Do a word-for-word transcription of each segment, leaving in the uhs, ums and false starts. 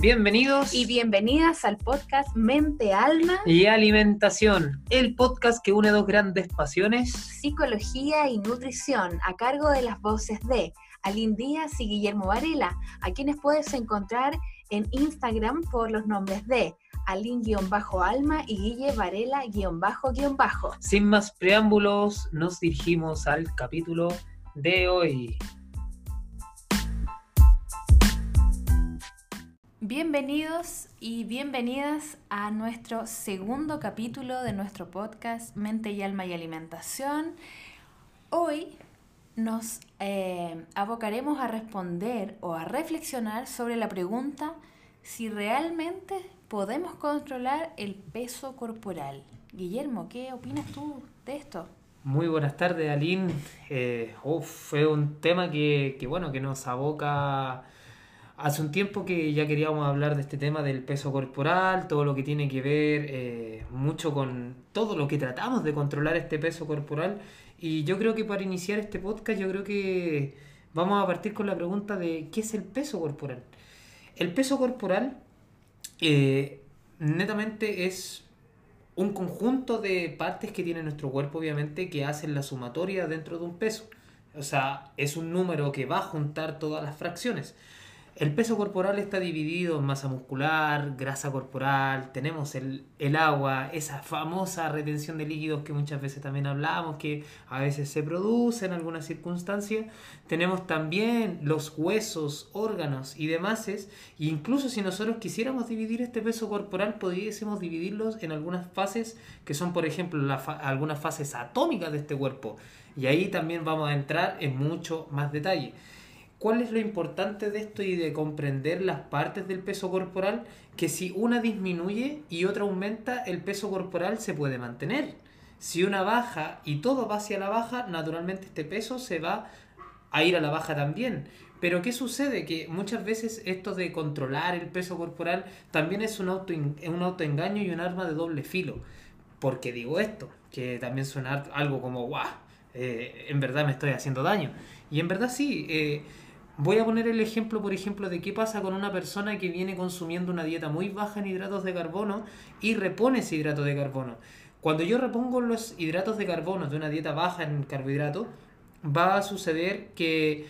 Bienvenidos y bienvenidas al podcast Mente-Alma y Alimentación, el podcast que une dos grandes pasiones, psicología y nutrición, a cargo de las voces de Aline Díaz y Guillermo Varela, a quienes puedes encontrar en Instagram por los nombres de Aline-Alma y Guille Varela-bajo-bajo. Sin más preámbulos, nos dirigimos al capítulo de hoy. Bienvenidos y bienvenidas a nuestro segundo capítulo de nuestro podcast Mente y Alma y Alimentación. Hoy nos eh, abocaremos a responder o a reflexionar sobre la pregunta si realmente podemos controlar el peso corporal. Guillermo, ¿qué opinas tú de esto? Muy buenas tardes, Aline. Eh, oh, fue un tema que, que, bueno, que nos aboca. Hace un tiempo que ya queríamos hablar de este tema del peso corporal, todo lo que tiene que ver eh, mucho con todo lo que tratamos de controlar este peso corporal. Y yo creo que para iniciar este podcast, yo creo que vamos a partir con la pregunta de ¿qué es el peso corporal? El peso corporal eh, netamente es un conjunto de partes que tiene nuestro cuerpo, obviamente, que hacen la sumatoria dentro de un peso. O sea, es un número que va a juntar todas las fracciones. El peso corporal está dividido en masa muscular, grasa corporal, tenemos el, el agua, esa famosa retención de líquidos que muchas veces también hablamos, que a veces se produce en algunas circunstancias. Tenemos también los huesos, órganos y demás. E incluso si nosotros quisiéramos dividir este peso corporal, pudiésemos dividirlos en algunas fases, que son, por ejemplo, la fa- algunas fases atómicas de este cuerpo. Y ahí también vamos a entrar en mucho más detalle. ¿Cuál es lo importante de esto y de comprender las partes del peso corporal? Que si una disminuye y otra aumenta, el peso corporal se puede mantener. Si una baja y todo va hacia la baja, naturalmente este peso se va a ir a la baja también. Pero ¿qué sucede? Que muchas veces esto de controlar el peso corporal también es un auto, un autoengaño y un arma de doble filo. ¿Por qué digo esto? Que también suena algo como ¡guau! Eh, en verdad me estoy haciendo daño. Y en verdad sí. Eh, Voy a poner el ejemplo, por ejemplo, de qué pasa con una persona que viene consumiendo una dieta muy baja en hidratos de carbono y repone ese hidrato de carbono. Cuando yo repongo los hidratos de carbono de una dieta baja en carbohidratos, va a suceder que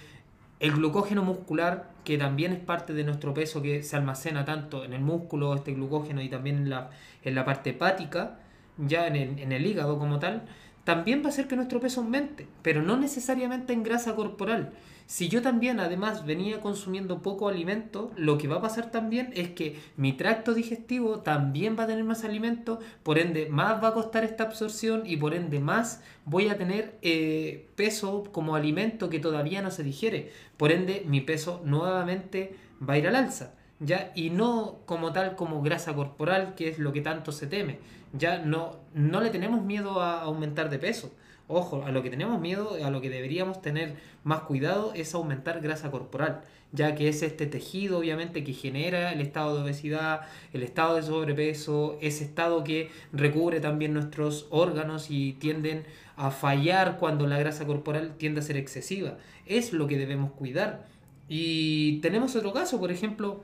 el glucógeno muscular, que también es parte de nuestro peso, que se almacena tanto en el músculo, este glucógeno, y también en la, en la parte hepática, ya en el, en el hígado como tal, también va a hacer que nuestro peso aumente, pero no necesariamente en grasa corporal. Si yo también además venía consumiendo poco alimento, lo que va a pasar también es que mi tracto digestivo también va a tener más alimento, por ende más va a costar esta absorción y por ende más voy a tener eh, peso como alimento que todavía no se digiere. Por ende mi peso nuevamente va a ir al alza, ¿ya? Y no como tal como grasa corporal, que es lo que tanto se teme. Ya no, no le tenemos miedo a aumentar de peso. Ojo, a lo que tenemos miedo, a lo que deberíamos tener más cuidado es aumentar grasa corporal, ya que es este tejido obviamente que genera el estado de obesidad, el estado de sobrepeso, ese estado que recubre también nuestros órganos y tienden a fallar cuando la grasa corporal tiende a ser excesiva. Es lo que debemos cuidar. Y tenemos otro caso, por ejemplo,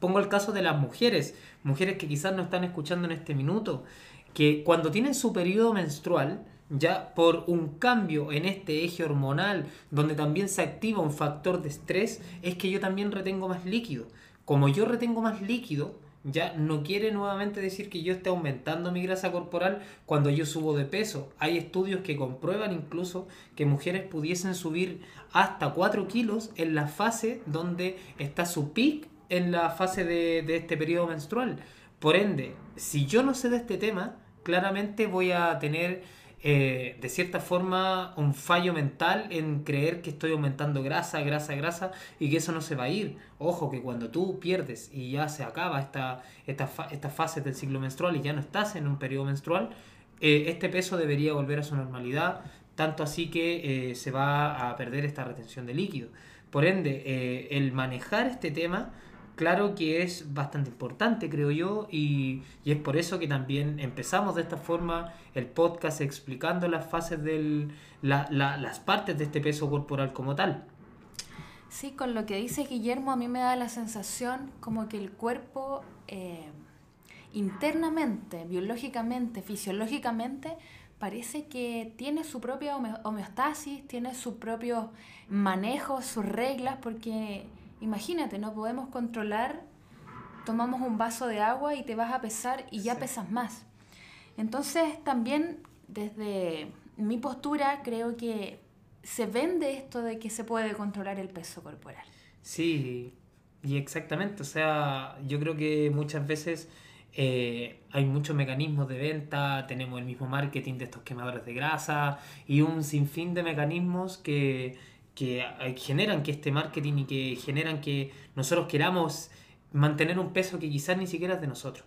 pongo el caso de las mujeres, mujeres que quizás no están escuchando en este minuto, que cuando tienen su periodo menstrual, ya por un cambio en este eje hormonal, donde también se activa un factor de estrés, es que yo también retengo más líquido. Como yo retengo más líquido, ya no quiere nuevamente decir que yo esté aumentando mi grasa corporal cuando yo subo de peso. Hay estudios que comprueban incluso que mujeres pudiesen subir hasta cuatro kilos en la fase donde está su pic, en la fase de, de este periodo menstrual. Por ende, si yo no sé de este tema, claramente voy a tener Eh, de cierta forma un fallo mental en creer que estoy aumentando grasa, grasa, grasa y que eso no se va a ir. Ojo que cuando tú pierdes y ya se acaba esta, esta, fa- esta fase del ciclo menstrual y ya no estás en un periodo menstrual, eh, este peso debería volver a su normalidad, tanto así que eh, se va a perder esta retención de líquido. Por ende, eh, el manejar este tema, claro que es bastante importante, creo yo, y, y es por eso que también empezamos de esta forma el podcast explicando las fases del, la, la, las partes de este peso corporal como tal. Sí, con lo que dice Guillermo a mí me da la sensación como que el cuerpo eh, internamente, biológicamente, fisiológicamente, parece que tiene su propia homeostasis, tiene sus propios manejos, sus reglas, porque imagínate, no podemos controlar, tomamos un vaso de agua y te vas a pesar y ya sí. pesas más. Entonces también desde mi postura creo que se vende esto de que se puede controlar el peso corporal. Sí, y exactamente, o sea, yo creo que muchas veces eh, hay muchos mecanismos de venta, tenemos el mismo marketing de estos quemadores de grasa y un sinfín de mecanismos que, que generan que este marketing y que generan que nosotros queramos mantener un peso que quizás ni siquiera es de nosotros.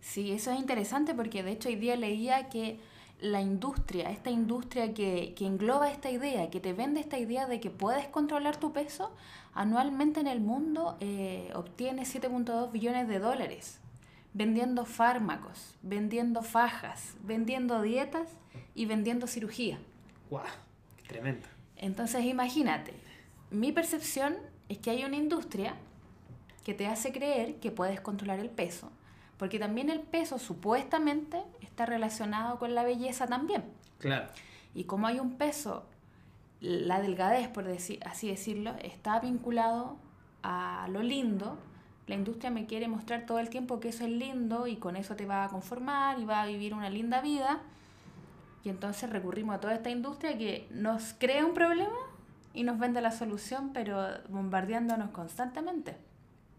Sí, eso es interesante porque de hecho hoy día leía que la industria, esta industria que, que engloba esta idea, que te vende esta idea de que puedes controlar tu peso, anualmente en el mundo eh, obtiene siete punto dos billones de dólares vendiendo fármacos, vendiendo fajas, vendiendo dietas y vendiendo cirugía. ¡Guau! Wow, ¡qué tremendo! Entonces imagínate, mi percepción es que hay una industria que te hace creer que puedes controlar el peso, porque también el peso supuestamente está relacionado con la belleza también. Claro. Y como hay un peso, la delgadez, por decir, así decirlo, está vinculado a lo lindo. La industria me quiere mostrar todo el tiempo que eso es lindo y con eso te va a conformar y va a vivir una linda vida. Y entonces recurrimos a toda esta industria que nos crea un problema y nos vende la solución, pero bombardeándonos constantemente.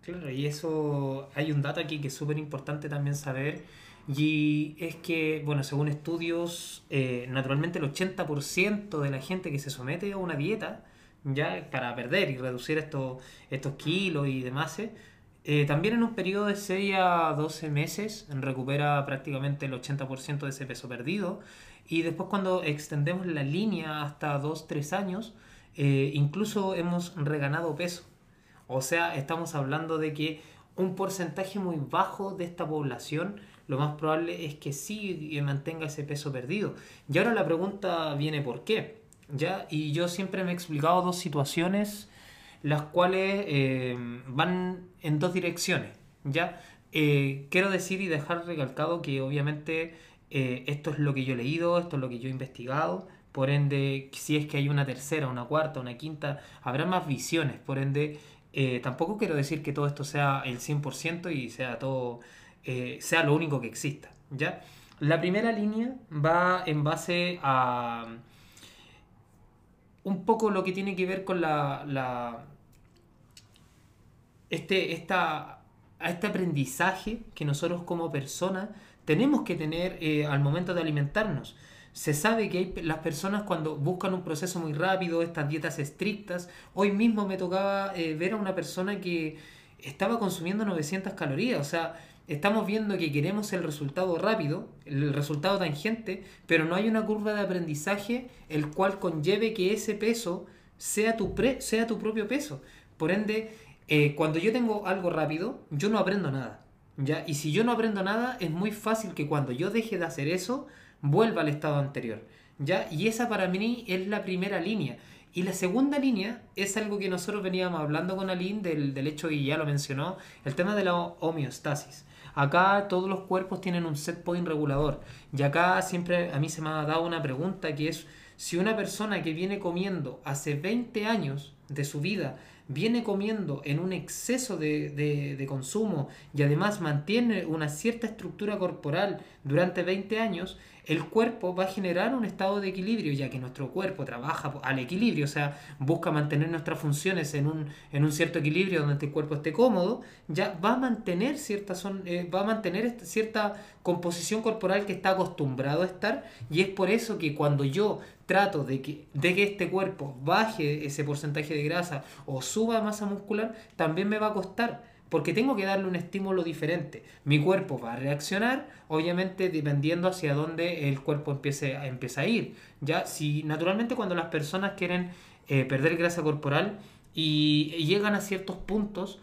Claro, y eso, hay un dato aquí que es súper importante también saber, y es que, bueno, según estudios, eh, naturalmente el ochenta por ciento de la gente que se somete a una dieta, ya para perder y reducir esto, estos kilos y demás, eh, también en un periodo de seis a doce meses recupera prácticamente el ochenta por ciento de ese peso perdido, y después cuando extendemos la línea hasta dos a tres años, eh, incluso hemos reganado peso. O sea, estamos hablando de que un porcentaje muy bajo de esta población, lo más probable es que sí mantenga ese peso perdido. Y ahora la pregunta viene ¿por qué? ¿Ya? Y yo siempre me he explicado dos situaciones, las cuales eh, van en dos direcciones. ¿Ya? Eh, quiero decir y dejar recalcado que obviamente eh, esto es lo que yo he leído, esto es lo que yo he investigado. Por ende, si es que hay una tercera, una cuarta, una quinta, habrá más visiones. Por ende, Eh, tampoco quiero decir que todo esto sea el cien por ciento y sea todo eh, sea lo único que exista, ¿ya? La primera línea va en base a un poco lo que tiene que ver con la, la este, esta, este aprendizaje que nosotros como personas tenemos que tener eh, al momento de alimentarnos. Se sabe que hay, las personas cuando buscan un proceso muy rápido, estas dietas estrictas, hoy mismo me tocaba eh, ver a una persona que estaba consumiendo novecientas calorías, o sea, estamos viendo que queremos el resultado rápido, el resultado tangente, pero no hay una curva de aprendizaje el cual conlleve que ese peso sea tu, pre, sea tu propio peso. Por ende, eh, cuando yo tengo algo rápido, yo no aprendo nada, ¿ya? Y si yo no aprendo nada, es muy fácil que cuando yo deje de hacer eso, vuelva al estado anterior, ¿ya? Y esa para mí es la primera línea. Y la segunda línea es algo que nosotros veníamos hablando con Aline, del, del hecho, y ya lo mencionó, el tema de la homeostasis. Acá todos los cuerpos tienen un set point regulador. Y acá siempre a mí se me ha dado una pregunta que es, si una persona que viene comiendo hace veinte años de su vida, viene comiendo en un exceso de, de, de consumo y además mantiene una cierta estructura corporal durante veinte años, el cuerpo va a generar un estado de equilibrio, ya que nuestro cuerpo trabaja al equilibrio, o sea, busca mantener nuestras funciones en un, en un cierto equilibrio donde el cuerpo esté cómodo, ya va a mantener cierta, son, eh, va a mantener cierta composición corporal que está acostumbrado a estar, y es por eso que cuando yo trato de que, de que este cuerpo baje ese porcentaje de grasa o suba masa muscular, también me va a costar, porque tengo que darle un estímulo diferente. Mi cuerpo va a reaccionar, obviamente, dependiendo hacia dónde el cuerpo empiece a, empieza a ir. Ya, si naturalmente cuando las personas quieren eh, perder grasa corporal y llegan a ciertos puntos,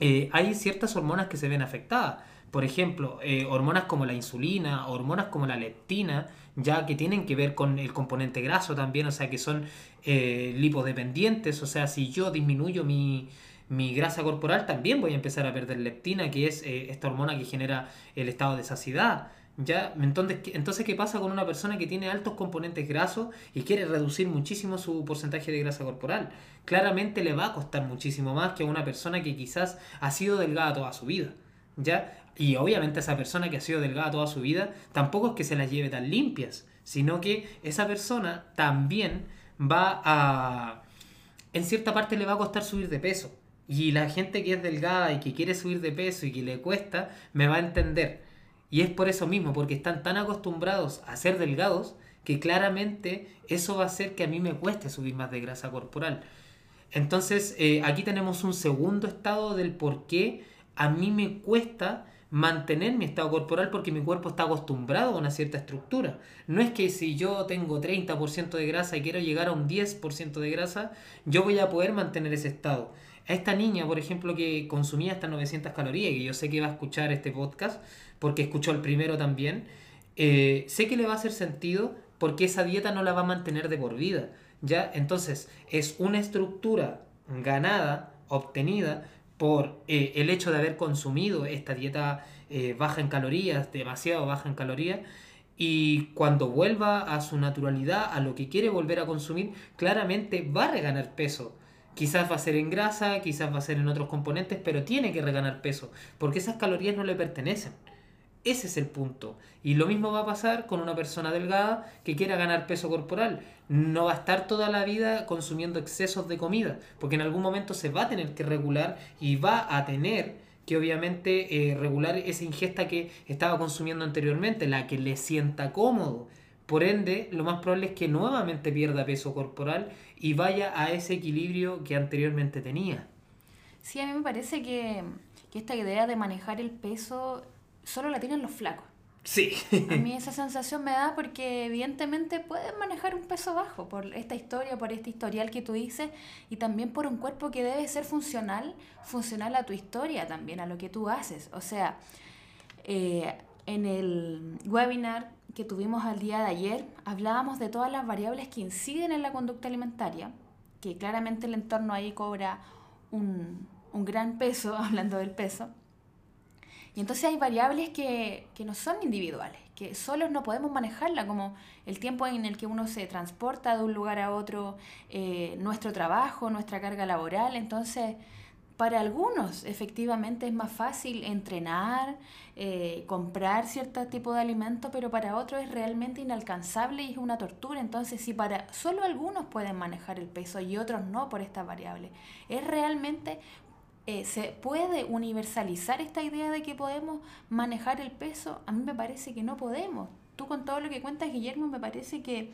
eh, hay ciertas hormonas que se ven afectadas. Por ejemplo, eh, hormonas como la insulina, hormonas como la leptina, ya que tienen que ver con el componente graso también, o sea que son eh, lipodependientes, o sea, si yo disminuyo mi, mi grasa corporal también voy a empezar a perder leptina, que es eh, esta hormona que genera el estado de saciedad. ¿Ya? Entonces, entonces, ¿qué pasa con una persona que tiene altos componentes grasos y quiere reducir muchísimo su porcentaje de grasa corporal? Claramente le va a costar muchísimo más que a una persona que quizás ha sido delgada toda su vida, ¿ya? Y obviamente esa persona que ha sido delgada toda su vida tampoco es que se las lleve tan limpias, sino que esa persona también va a... en cierta parte le va a costar subir de peso. Y la gente que es delgada y que quiere subir de peso y que le cuesta, me va a entender. Y es por eso mismo, porque están tan acostumbrados a ser delgados que claramente eso va a hacer que a mí me cueste subir más de grasa corporal. Entonces, eh, aquí tenemos un segundo estado del por qué a mí me cuesta mantener mi estado corporal, porque mi cuerpo está acostumbrado a una cierta estructura. No es que si yo tengo treinta por ciento de grasa y quiero llegar a un diez por ciento de grasa, yo voy a poder mantener ese estado. A esta niña, por ejemplo, que consumía hasta novecientas calorías, que yo sé que va a escuchar este podcast, porque escuchó el primero también, eh, sé que le va a hacer sentido porque esa dieta no la va a mantener de por vida, ¿ya? Entonces, es una estructura ganada, obtenida, por eh, el hecho de haber consumido esta dieta eh, baja en calorías, demasiado baja en calorías, y cuando vuelva a su naturalidad, a lo que quiere volver a consumir, claramente va a reganar peso. Quizás va a ser en grasa, quizás va a ser en otros componentes, pero tiene que reganar peso, porque esas calorías no le pertenecen. Ese es el punto. Y lo mismo va a pasar con una persona delgada que quiera ganar peso corporal. No va a estar toda la vida consumiendo excesos de comida, porque en algún momento se va a tener que regular y va a tener que obviamente eh, regular esa ingesta que estaba consumiendo anteriormente, la que le sienta cómodo. Por ende, lo más probable es que nuevamente pierda peso corporal y vaya a ese equilibrio que anteriormente tenía. Sí, a mí me parece que, que esta idea de manejar el peso solo la tienen los flacos. Sí. A mí esa sensación me da, porque evidentemente pueden manejar un peso bajo por esta historia, por este historial que tú dices, y también por un cuerpo que debe ser funcional, funcional a tu historia también, a lo que tú haces. O sea, eh, en el webinar que tuvimos al día de ayer, hablábamos de todas las variables que inciden en la conducta alimentaria, que claramente el entorno ahí cobra un, un gran peso, hablando del peso. Y entonces hay variables que, que no son individuales, que solos no podemos manejarla, como el tiempo en el que uno se transporta de un lugar a otro, eh, nuestro trabajo, nuestra carga laboral. Entonces, para algunos efectivamente es más fácil entrenar, eh, comprar cierto tipo de alimento, pero para otros es realmente inalcanzable y es una tortura. Entonces, si para solo algunos pueden manejar el peso y otros no por estas variables, es realmente... Eh, se puede universalizar esta idea de que podemos manejar el peso. A mí me parece que no podemos. Tú, con todo lo que cuentas, Guillermo, me parece que,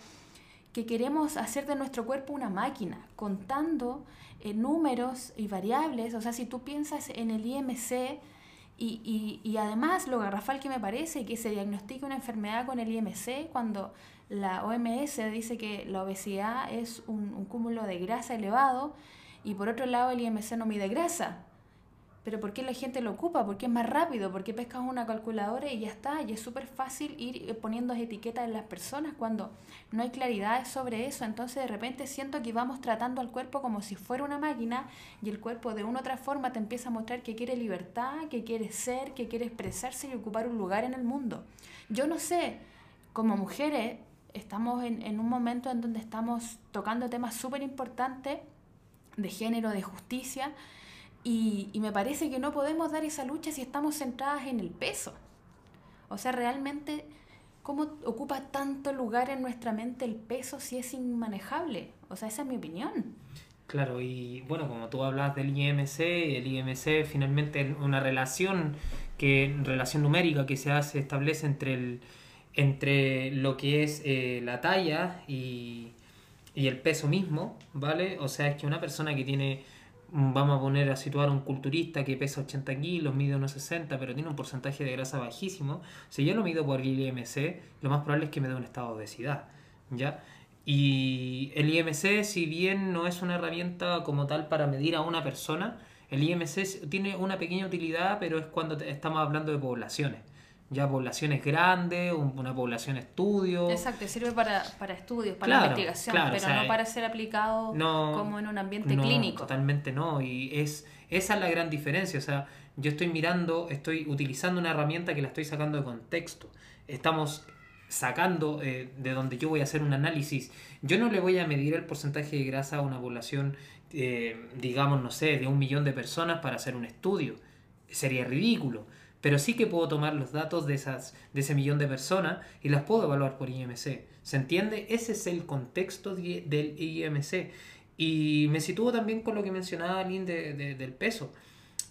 que queremos hacer de nuestro cuerpo una máquina, contando eh, números y variables. O sea, si tú piensas en el I M C y, y, y además lo garrafal que me parece que se diagnostique una enfermedad con el I M C, cuando la O M S dice que la obesidad es un, un cúmulo de grasa elevado, y por otro lado el I M C no mide grasa. Pero ¿por qué la gente lo ocupa? ¿Por qué es más rápido? ¿Por qué pescas una calculadora y ya está? Y es súper fácil ir poniendo etiquetas en las personas cuando no hay claridad sobre eso. Entonces, de repente siento que vamos tratando al cuerpo como si fuera una máquina, y el cuerpo de una u otra forma te empieza a mostrar que quiere libertad, que quiere ser, que quiere expresarse y ocupar un lugar en el mundo. Yo no sé, como mujeres estamos en, en un momento en donde estamos tocando temas súper importantes de género, de justicia, y, y me parece que no podemos dar esa lucha si estamos centradas en el peso. O sea, realmente, ¿cómo ocupa tanto lugar en nuestra mente el peso si es inmanejable? O sea, esa es mi opinión. Claro, y bueno, como tú hablas del I M C, el I M C finalmente es una relación, que, relación numérica que se hace, establece entre, el, entre lo que es eh, la talla y... y el peso mismo, ¿vale? O sea, es que una persona que tiene, vamos a poner a situar un culturista que pesa ochenta kilos, mide unos sesenta, pero tiene un porcentaje de grasa bajísimo, si yo lo mido por el I M C, lo más probable es que me dé un estado de obesidad, ¿ya? Y el I M C, si bien no es una herramienta como tal para medir a una persona, El I M C tiene una pequeña utilidad, pero es cuando estamos hablando de poblaciones. Ya poblaciones grandes, una población estudio. Exacto, sirve para, para estudios, para claro, investigación, claro, pero o sea, no para ser aplicado no, como en un ambiente no, clínico. Totalmente no, y es esa es la gran diferencia. O sea, yo estoy mirando, estoy utilizando una herramienta que la estoy sacando de contexto. Estamos sacando eh, de donde yo voy a hacer un análisis. Yo no le voy a medir el porcentaje de grasa a una población, eh, digamos, no sé, de un millón de personas para hacer un estudio. Sería ridículo. Pero sí que puedo tomar los datos de, esas, de ese millón de personas y las puedo evaluar por I M C. ¿Se entiende? Ese es el contexto de, del I M C. Y me sitúo también con lo que mencionaba Aline de, de, del peso.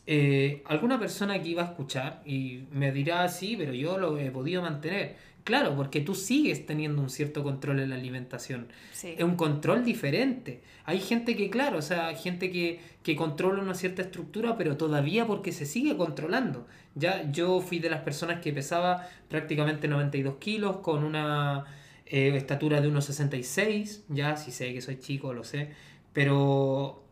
Eh, alguna persona aquí va a escuchar y me dirá, sí, pero yo lo he podido mantener. Claro, porque tú sigues teniendo un cierto control en la alimentación. Sí. Es un control diferente. Hay gente que, claro, o sea, gente que, que controla una cierta estructura, pero todavía porque se sigue controlando. Ya yo fui de las personas que pesaba prácticamente noventa y dos kilos con una eh, estatura de uno sesenta y seis. Ya, sí sé que soy chico, lo sé, pero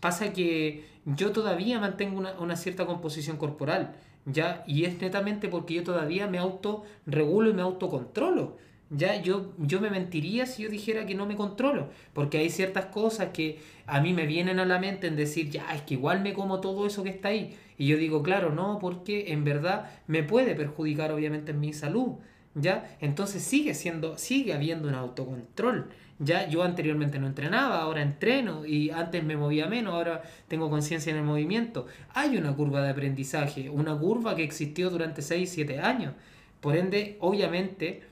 pasa que yo todavía mantengo una, una cierta composición corporal, ¿ya? Y es netamente porque yo todavía me autorregulo y me autocontrolo, ¿ya? Yo, yo me mentiría si yo dijera que no me controlo, porque hay ciertas cosas que a mí me vienen a la mente en decir, ya, es que igual me como todo eso que está ahí. Y yo digo, claro, no, porque en verdad me puede perjudicar obviamente en mi salud, ¿ya? Entonces sigue siendo, sigue habiendo un autocontrol. Ya yo anteriormente no entrenaba, ahora entreno, y antes me movía menos, ahora tengo conciencia en el movimiento. Hay una curva de aprendizaje, una curva que existió durante seis, siete años. Por ende, obviamente,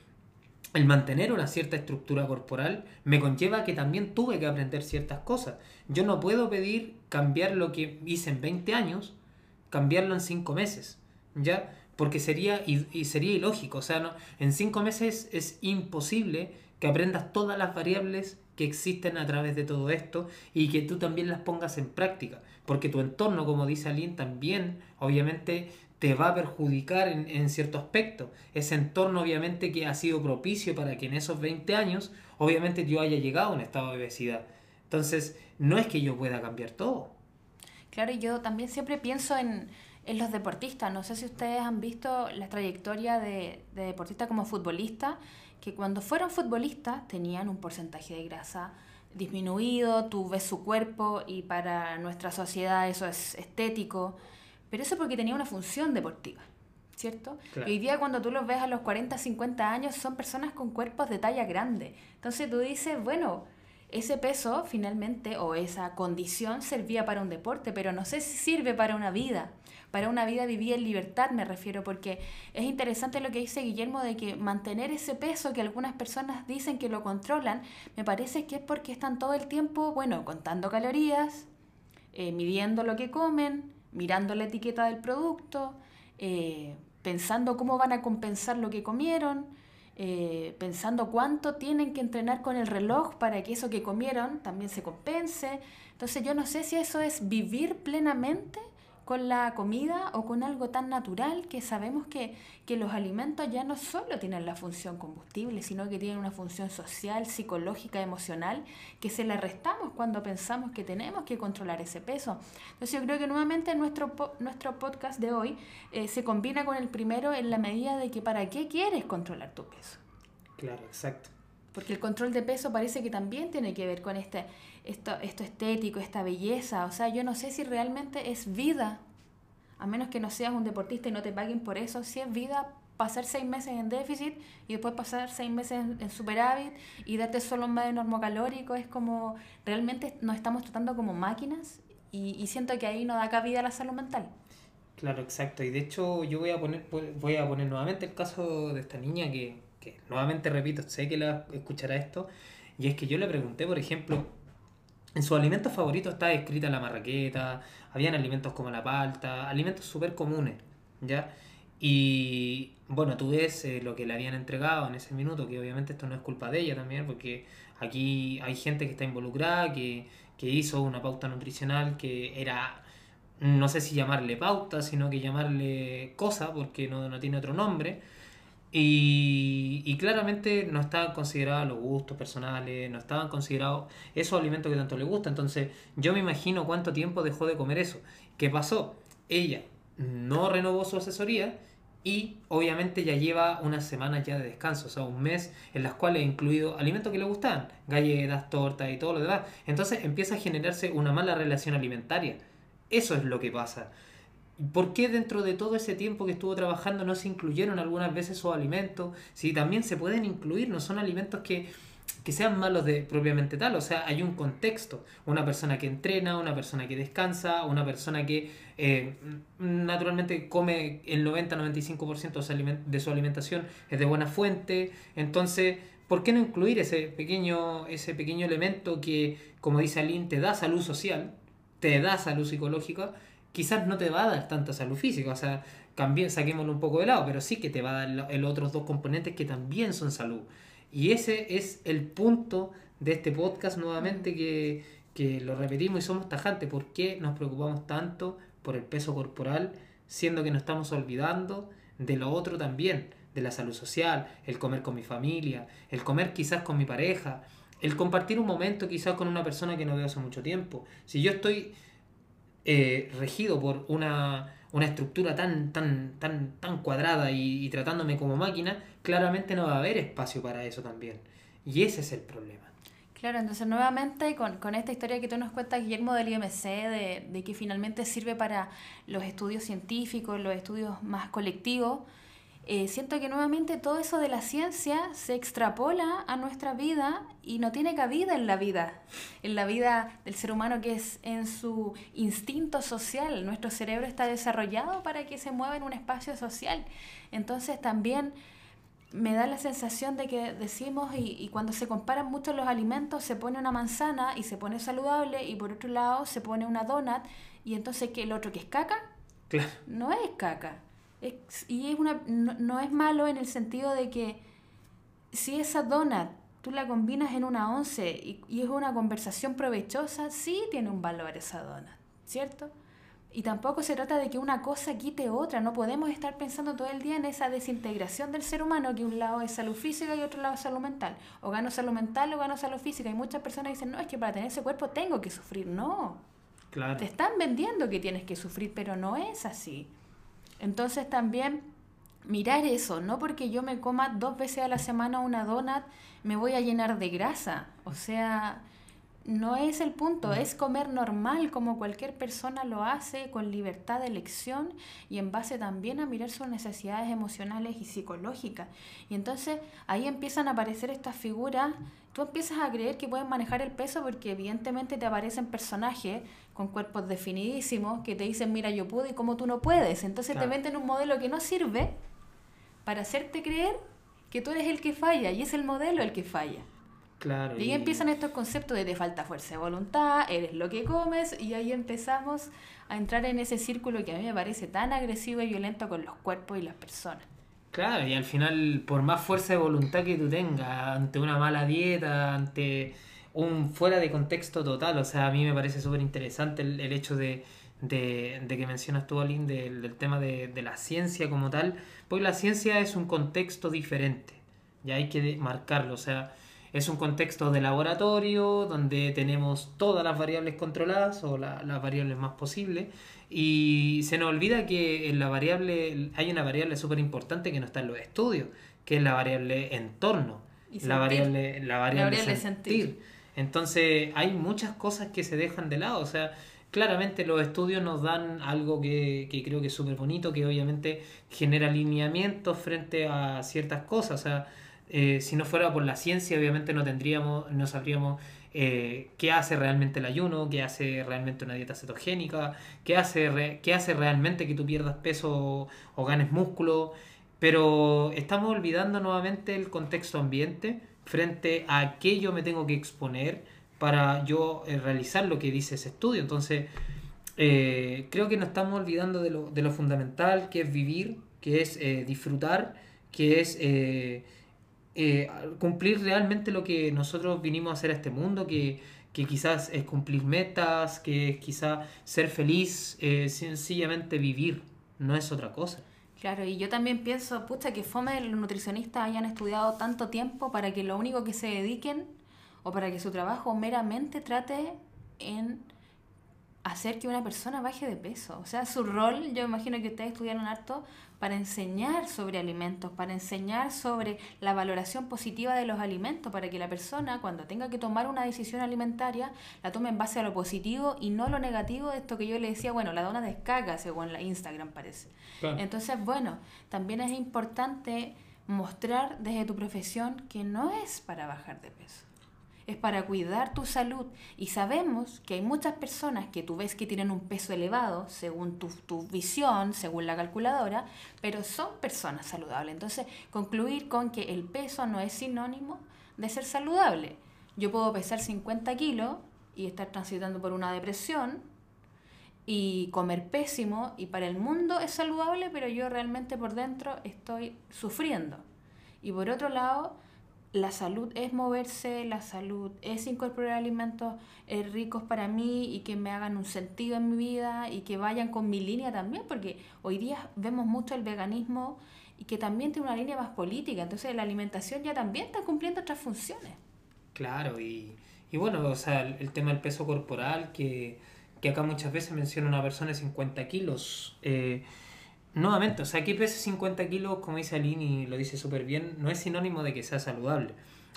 el mantener una cierta estructura corporal me conlleva que también tuve que aprender ciertas cosas. Yo no puedo pedir cambiar lo que hice en veinte años, cambiarlo en cinco meses, ¿ya? Porque sería, y, y sería ilógico. O sea, no, en cinco meses es imposible que aprendas todas las variables que existen a través de todo esto y que tú también las pongas en práctica. Porque tu entorno, como dice Aline, también obviamente te va a perjudicar en, en cierto aspecto. Ese entorno obviamente que ha sido propicio para que en esos veinte años obviamente yo haya llegado a un estado de obesidad. Entonces, no es que yo pueda cambiar todo. Claro, y yo también siempre pienso en, en los deportistas. No sé si ustedes han visto la trayectoria de, de deportistas como futbolistas, que cuando fueron futbolistas tenían un porcentaje de grasa disminuido, tú ves su cuerpo y para nuestra sociedad eso es estético, pero eso porque tenía una función deportiva, ¿cierto? Claro. Y hoy día cuando tú los ves a los cuarenta, cincuenta años son personas con cuerpos de talla grande, entonces tú dices, bueno, ese peso finalmente o esa condición servía para un deporte, pero no sé si sirve para una vida. Para una vida vivida en libertad me refiero, porque es interesante lo que dice Guillermo de que mantener ese peso que algunas personas dicen que lo controlan, me parece que es porque están todo el tiempo, bueno, contando calorías, eh, midiendo lo que comen, mirando la etiqueta del producto, eh, pensando cómo van a compensar lo que comieron, eh, pensando cuánto tienen que entrenar con el reloj para que eso que comieron también se compense. Entonces yo no sé si eso es vivir plenamente con la comida o con algo tan natural que sabemos que, que los alimentos ya no solo tienen la función combustible, sino que tienen una función social, psicológica, emocional, que se la restamos cuando pensamos que tenemos que controlar ese peso. Entonces yo creo que nuevamente nuestro, nuestro podcast de hoy eh, se combina con el primero en la medida de que ¿para qué quieres controlar tu peso? Claro, exacto. Porque el control de peso parece que también tiene que ver con este, esto, esto estético, esta belleza. O sea, yo no sé si realmente es vida, a menos que no seas un deportista y no te paguen por eso, si es vida pasar seis meses en déficit y después pasar seis meses en, en superávit y darte solo un medio normocalórico. Es como, realmente nos estamos tratando como máquinas y, y siento que ahí no da cabida a la salud mental. Claro, exacto. Y de hecho yo voy a poner, voy a poner nuevamente el caso de esta niña que... que nuevamente repito, sé que la escuchará esto, y es que yo le pregunté, por ejemplo, en sus alimentos favoritos está escrita la marraqueta, habían alimentos como la palta, alimentos súper comunes, ¿ya? Y bueno, tú ves eh, lo que le habían entregado en ese minuto, que obviamente esto no es culpa de ella también, porque aquí hay gente que está involucrada, que, que hizo una pauta nutricional que era, no sé si llamarle pauta, sino que llamarle cosa, porque no, no tiene otro nombre. Y, y claramente no estaban considerados los gustos personales, no estaban considerados esos alimentos que tanto le gusta. Entonces yo me imagino cuánto tiempo dejó de comer eso. ¿Qué pasó? Ella no renovó su asesoría y obviamente ya lleva unas semanas ya de descanso, o sea un mes, en las cuales he incluido alimentos que le gustaban, galletas, tortas y todo lo demás. Entonces empieza a generarse una mala relación alimentaria. Eso es lo que pasa. ¿Por qué dentro de todo ese tiempo que estuvo trabajando no se incluyeron algunas veces esos alimentos? Sí, también se pueden incluir, no son alimentos que, que sean malos de propiamente tal. O sea, hay un contexto. Una persona que entrena, una persona que descansa, una persona que eh, naturalmente come el noventa a noventa y cinco por ciento de su alimentación es de buena fuente. Entonces, ¿por qué no incluir ese pequeño, ese pequeño elemento que, como dice Aline, te da salud social, te da salud psicológica? Quizás no te va a dar tanta salud física, o sea, también saquémoslo un poco de lado, pero sí que te va a dar los otros dos componentes que también son salud. Y ese es el punto de este podcast nuevamente, que, que lo repetimos y somos tajantes. ¿Por qué nos preocupamos tanto por el peso corporal, siendo que nos estamos olvidando de lo otro también, de la salud social, el comer con mi familia, el comer quizás con mi pareja, el compartir un momento quizás con una persona que no veo hace mucho tiempo? Si yo estoy... Eh, regido por una, una estructura tan, tan, tan, tan cuadrada y, y tratándome como máquina, claramente no va a haber espacio para eso también. Y ese es el problema. Claro, entonces nuevamente con, con esta historia que tú nos cuentas, Guillermo, del I M C, de, de que finalmente sirve para los estudios científicos, los estudios más colectivos, eh, siento que nuevamente todo eso de la ciencia se extrapola a nuestra vida y no tiene cabida en la vida, en la vida del ser humano, que es en su instinto social. Nuestro cerebro está desarrollado para que se mueva en un espacio social. Entonces también me da la sensación de que decimos, y, y cuando se comparan mucho los alimentos, se pone una manzana y se pone saludable, y por otro lado se pone una donut, y entonces que el otro, que es caca, claro, no es caca. Es, y es una, no, no es malo en el sentido de que si esa donut tú la combinas en una once y, y es una conversación provechosa, sí tiene un valor esa donut, ¿cierto? Y tampoco se trata de que una cosa quite otra. No podemos estar pensando todo el día en esa desintegración del ser humano, que un lado es salud física y otro lado es salud mental, o gano salud mental o gano salud física. Y muchas personas dicen, no, es que para tener ese cuerpo tengo que sufrir. No, claro, te están vendiendo que tienes que sufrir, pero no es así. Entonces también mirar eso, no porque yo me coma dos veces a la semana una donut me voy a llenar de grasa. O sea, no es el punto, es comer normal como cualquier persona lo hace, con libertad de elección y en base también a mirar sus necesidades emocionales y psicológicas. Y entonces ahí empiezan a aparecer estas figuras, tú empiezas a creer que puedes manejar el peso porque evidentemente te aparecen personajes con cuerpos definidísimos que te dicen, mira, yo pude y como tú no puedes. Entonces claro, te venden un modelo que no sirve para hacerte creer que tú eres el que falla, y es el modelo el que falla. Claro, y ahí empiezan estos conceptos de te falta fuerza de voluntad, eres lo que comes, y ahí empezamos a entrar en ese círculo que a mí me parece tan agresivo y violento con los cuerpos y las personas. Claro, y al final, por más fuerza de voluntad que tú tengas, ante una mala dieta, ante un fuera de contexto total, o sea, a mí me parece súper interesante el, el hecho de, de, de que mencionas tú, Aline, del, del tema de, de la ciencia como tal, porque la ciencia es un contexto diferente, y hay que marcarlo, o sea... Es un contexto de laboratorio donde tenemos todas las variables controladas o la, las variables más posibles, y se nos olvida que en la variable hay una variable súper importante que no está en los estudios, que es la variable entorno, la variable, la variable, la variable sentir. sentir. Entonces hay muchas cosas que se dejan de lado, o sea... Claramente los estudios nos dan algo que, que creo que es súper bonito, que obviamente genera alineamientos frente a ciertas cosas, o sea... Eh, si no fuera por la ciencia, obviamente no tendríamos, no sabríamos eh, qué hace realmente el ayuno, qué hace realmente una dieta cetogénica, qué hace, re, qué hace realmente que tú pierdas peso o, o ganes músculo. Pero estamos olvidando nuevamente el contexto ambiente frente a qué yo me tengo que exponer para yo eh, realizar lo que dice ese estudio. Entonces, eh, creo que nos estamos olvidando de lo, de lo fundamental, que es vivir, que es eh, disfrutar, que es... Eh, Eh, cumplir realmente lo que nosotros vinimos a hacer a este mundo, que, que quizás es cumplir metas, que es quizás ser feliz, eh, sencillamente vivir, no es otra cosa. Claro, y yo también pienso, pucha, que fome los nutricionistas hayan estudiado tanto tiempo para que lo único que se dediquen o para que su trabajo meramente trate en hacer que una persona baje de peso. O sea, su rol, yo imagino que ustedes estudiaron harto para enseñar sobre alimentos, para enseñar sobre la valoración positiva de los alimentos, para que la persona, cuando tenga que tomar una decisión alimentaria, la tome en base a lo positivo y no lo negativo. Esto que yo le decía, bueno, la dona descarga, según la Instagram parece. Claro. Entonces, bueno, también es importante mostrar desde tu profesión que no es para bajar de peso. Es para cuidar tu salud, y sabemos que hay muchas personas que tú ves que tienen un peso elevado según tu, tu visión, según la calculadora, pero son personas saludables. Entonces, concluir con que el peso no es sinónimo de ser saludable. Yo puedo pesar cincuenta kilos y estar transitando por una depresión y comer pésimo, y para el mundo es saludable, pero yo realmente por dentro estoy sufriendo. Y por otro lado, la salud es moverse, la salud es incorporar alimentos eh, ricos para mí y que me hagan un sentido en mi vida y que vayan con mi línea también, porque hoy día vemos mucho el veganismo y que también tiene una línea más política, entonces la alimentación ya también está cumpliendo otras funciones. Claro, y, y bueno, o sea, el, el tema del peso corporal, que, que acá muchas veces menciona una persona de cincuenta kilos, eh, nuevamente, o sea, que pese cincuenta kilos, como dice Aline y lo dice súper bien, no es sinónimo de que sea saludable.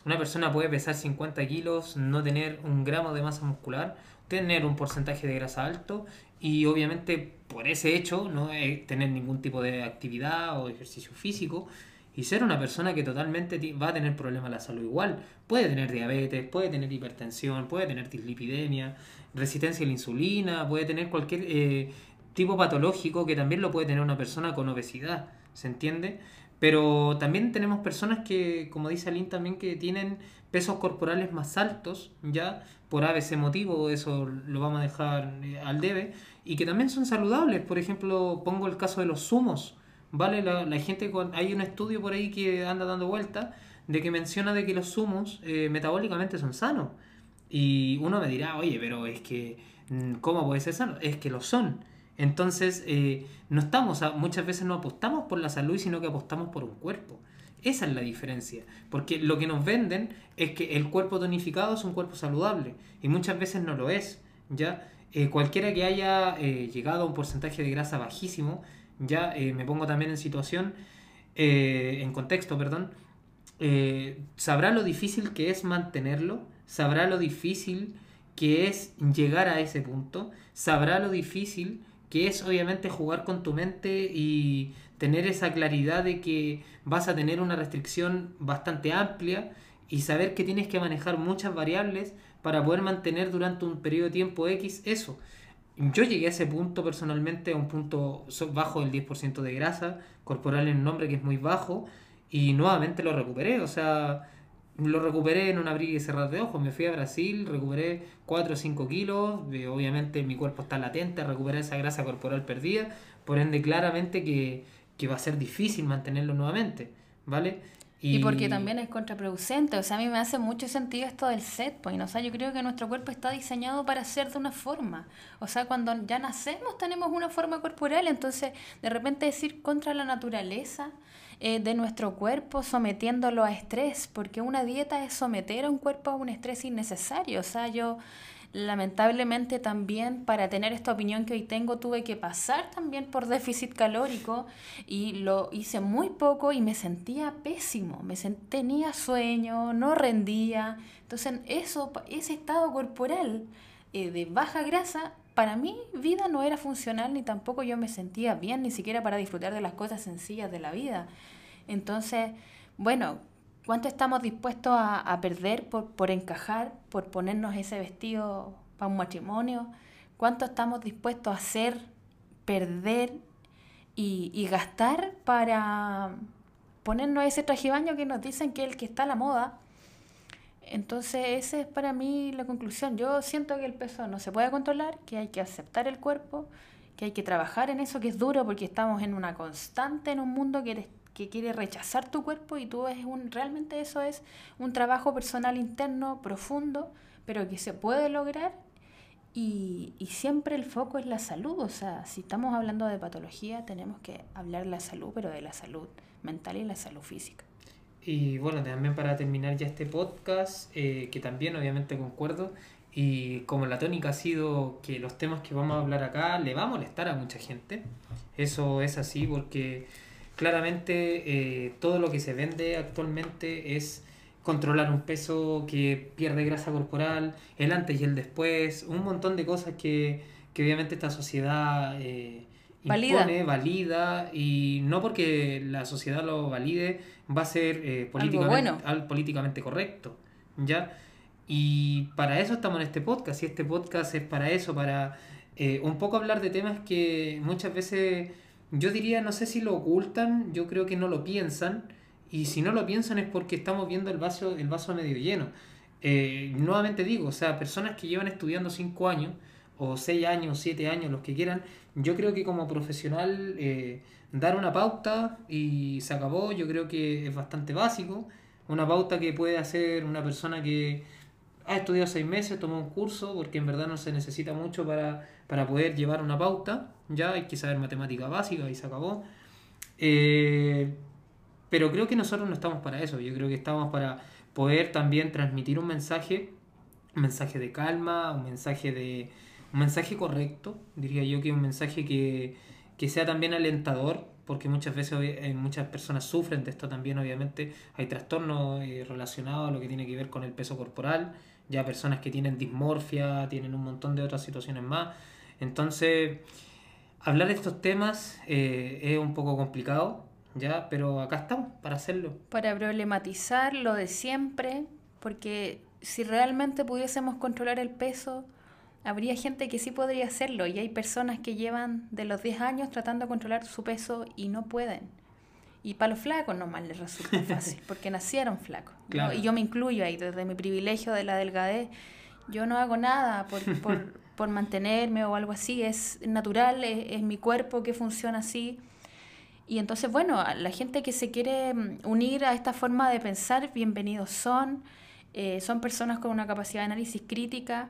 Una persona puede pesar cincuenta kilos, no tener un gramo de masa muscular, tener un porcentaje de grasa alto y obviamente por ese hecho no tener ningún tipo de actividad o ejercicio físico y ser una persona que totalmente va a tener problemas de la salud igual. Puede tener diabetes, puede tener hipertensión, puede tener dislipidemia, resistencia a la insulina, puede tener cualquier... Eh, tipo patológico que también lo puede tener una persona con obesidad, ¿se entiende? Pero también tenemos personas que, como dice Aline también, que tienen pesos corporales más altos, ya por A B C motivo, eso lo vamos a dejar al debe, y que también son saludables. Por ejemplo, pongo el caso de los zumos, ¿vale? La, la gente con, hay un estudio por ahí que anda dando vuelta de que menciona de que los zumos eh, metabólicamente son sanos. Y uno me dirá, oye, pero es que, ¿cómo puede ser sano? Es que lo son. Entonces, eh, no estamos a, muchas veces no apostamos por la salud, sino que apostamos por un cuerpo. Esa es la diferencia, porque lo que nos venden es que el cuerpo tonificado es un cuerpo saludable, y muchas veces no lo es, ¿ya? Eh, cualquiera que haya eh, llegado a un porcentaje de grasa bajísimo, ya eh, me pongo también en situación, eh, en contexto, perdón, eh, sabrá lo difícil que es mantenerlo, sabrá lo difícil que es llegar a ese punto, sabrá lo difícil que es obviamente jugar con tu mente y tener esa claridad de que vas a tener una restricción bastante amplia y saber que tienes que manejar muchas variables para poder mantener durante un periodo de tiempo X eso. Yo llegué a ese punto personalmente, a un punto bajo del diez por ciento de grasa corporal en un hombre, que es muy bajo, y nuevamente lo recuperé, o sea... Lo recuperé en un abrir y cerrar de ojos. Me fui a Brasil, recuperé cuatro o cinco kilos. Obviamente mi cuerpo está latente a recuperar esa grasa corporal perdida. Por ende, claramente que, que va a ser difícil mantenerlo nuevamente, ¿vale? Y... y porque también es contraproducente. O sea, a mí me hace mucho sentido esto del set point. O sea, yo creo que nuestro cuerpo está diseñado para ser de una forma. O sea, cuando ya nacemos tenemos una forma corporal. Entonces, de repente decir contra la naturaleza de nuestro cuerpo, sometiéndolo a estrés, porque una dieta es someter a un cuerpo a un estrés innecesario. O sea, yo lamentablemente también, para tener esta opinión que hoy tengo, tuve que pasar también por déficit calórico, y lo hice muy poco y me sentía pésimo, me sent- tenía sueño, no rendía. Entonces eso, ese estado corporal eh, de baja grasa, para mí, vida no era funcional, ni tampoco yo me sentía bien, ni siquiera para disfrutar de las cosas sencillas de la vida. Entonces, bueno, ¿cuánto estamos dispuestos a, a perder por, por encajar, por ponernos ese vestido para un matrimonio? ¿Cuánto estamos dispuestos a hacer, perder y, y gastar para ponernos ese trajibaño que nos dicen que es el que está a la moda? Entonces esa es para mí la conclusión. Yo siento que el peso no se puede controlar, que hay que aceptar el cuerpo, que hay que trabajar en eso, que es duro porque estamos en una constante, en un mundo que, eres, que quiere rechazar tu cuerpo, y tú es un, realmente eso es un trabajo personal interno profundo, pero que se puede lograr Y, y siempre el foco es la salud, o sea, si estamos hablando de patología tenemos que hablar de la salud, pero de la salud mental y la salud física. Y bueno, también para terminar ya este podcast, eh, que también obviamente concuerdo, y como la tónica ha sido que los temas que vamos a hablar acá le va a molestar a mucha gente, eso es así porque claramente eh, todo lo que se vende actualmente es controlar un peso que pierde grasa corporal, el antes y el después, un montón de cosas que, que obviamente esta sociedad eh, impone, valida. valida, y no porque la sociedad lo valide va a ser eh, políticamente, bueno. al, políticamente correcto, ¿ya? Y para eso estamos en este podcast, y este podcast es para eso, para eh, un poco hablar de temas que muchas veces, yo diría, no sé si lo ocultan, yo creo que no lo piensan, y si no lo piensan es porque estamos viendo el vaso, el vaso medio lleno. Eh, nuevamente digo, o sea, personas que llevan estudiando cinco años, o seis años, siete años, los que quieran, yo creo que como profesional eh, dar una pauta y se acabó, yo creo que es bastante básico. Una pauta que puede hacer una persona que ha estudiado seis meses, tomó un curso, porque en verdad no se necesita mucho para, para poder llevar una pauta, ya hay que saber matemática básica y se acabó. Eh... Pero creo que nosotros no estamos para eso. Yo creo que estamos para poder también transmitir un mensaje, un mensaje de calma, un mensaje de un mensaje correcto, diría yo, que un mensaje que, que sea también alentador, porque muchas veces muchas personas sufren de esto también, obviamente. Hay trastornos relacionados a lo que tiene que ver con el peso corporal, ya personas que tienen dismorfia, tienen un montón de otras situaciones más. Entonces, hablar de estos temas eh, es un poco complicado, ya, pero acá estamos para hacerlo. Para problematizar lo de siempre, porque si realmente pudiésemos controlar el peso, habría gente que sí podría hacerlo, y hay personas que llevan de los diez años tratando de controlar su peso y no pueden. Y para los flacos nomás les resulta fácil, porque nacieron flacos. Claro. ¿No? Y yo me incluyo ahí, desde mi privilegio de la delgadez, yo no hago nada por, por, por mantenerme o algo así, es natural, es, es mi cuerpo que funciona así. Y entonces, bueno, la gente que se quiere unir a esta forma de pensar, bienvenidos son. Eh, son personas con una capacidad de análisis crítica,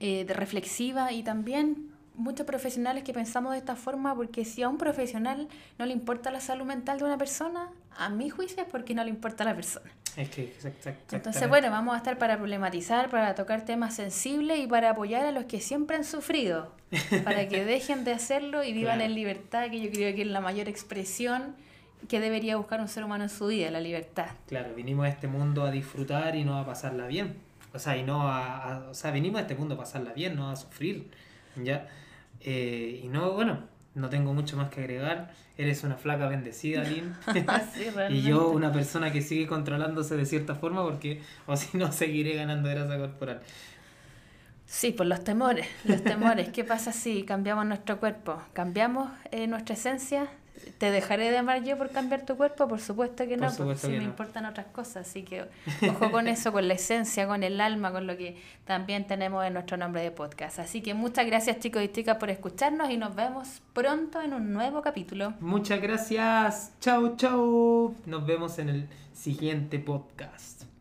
eh, de reflexiva, y también muchos profesionales que pensamos de esta forma, porque si a un profesional no le importa la salud mental de una persona, a mi juicio es porque no le importa a la persona. Es que, exact, Entonces, bueno, vamos a estar para problematizar, para tocar temas sensibles y para apoyar a los que siempre han sufrido, para que dejen de hacerlo y vivan claro. en libertad, que yo creo que es la mayor expresión que debería buscar un ser humano en su vida, la libertad. Claro, vinimos a este mundo a disfrutar y no a pasarla bien. O sea, y no a, a, o sea vinimos a este mundo a pasarla bien, no a sufrir, ¿ya? Eh, y no, bueno, no tengo mucho más que agregar. Eres una flaca bendecida, Lynn. Sí, y yo una persona que sigue controlándose de cierta forma, porque o si no seguiré ganando grasa corporal. Sí, por los temores. Los temores. ¿Qué pasa si cambiamos nuestro cuerpo? ¿Cambiamos eh, nuestra esencia? ¿Te dejaré de amar yo por cambiar tu cuerpo? Por supuesto que no, por supuesto porque que sí no. Me importan otras cosas. Así que ojo con eso, con la esencia, con el alma, con lo que también tenemos en nuestro nombre de podcast. Así que muchas gracias, chicos y chicas, por escucharnos y nos vemos pronto en un nuevo capítulo. Muchas gracias. Chau, chau. Nos vemos en el siguiente podcast.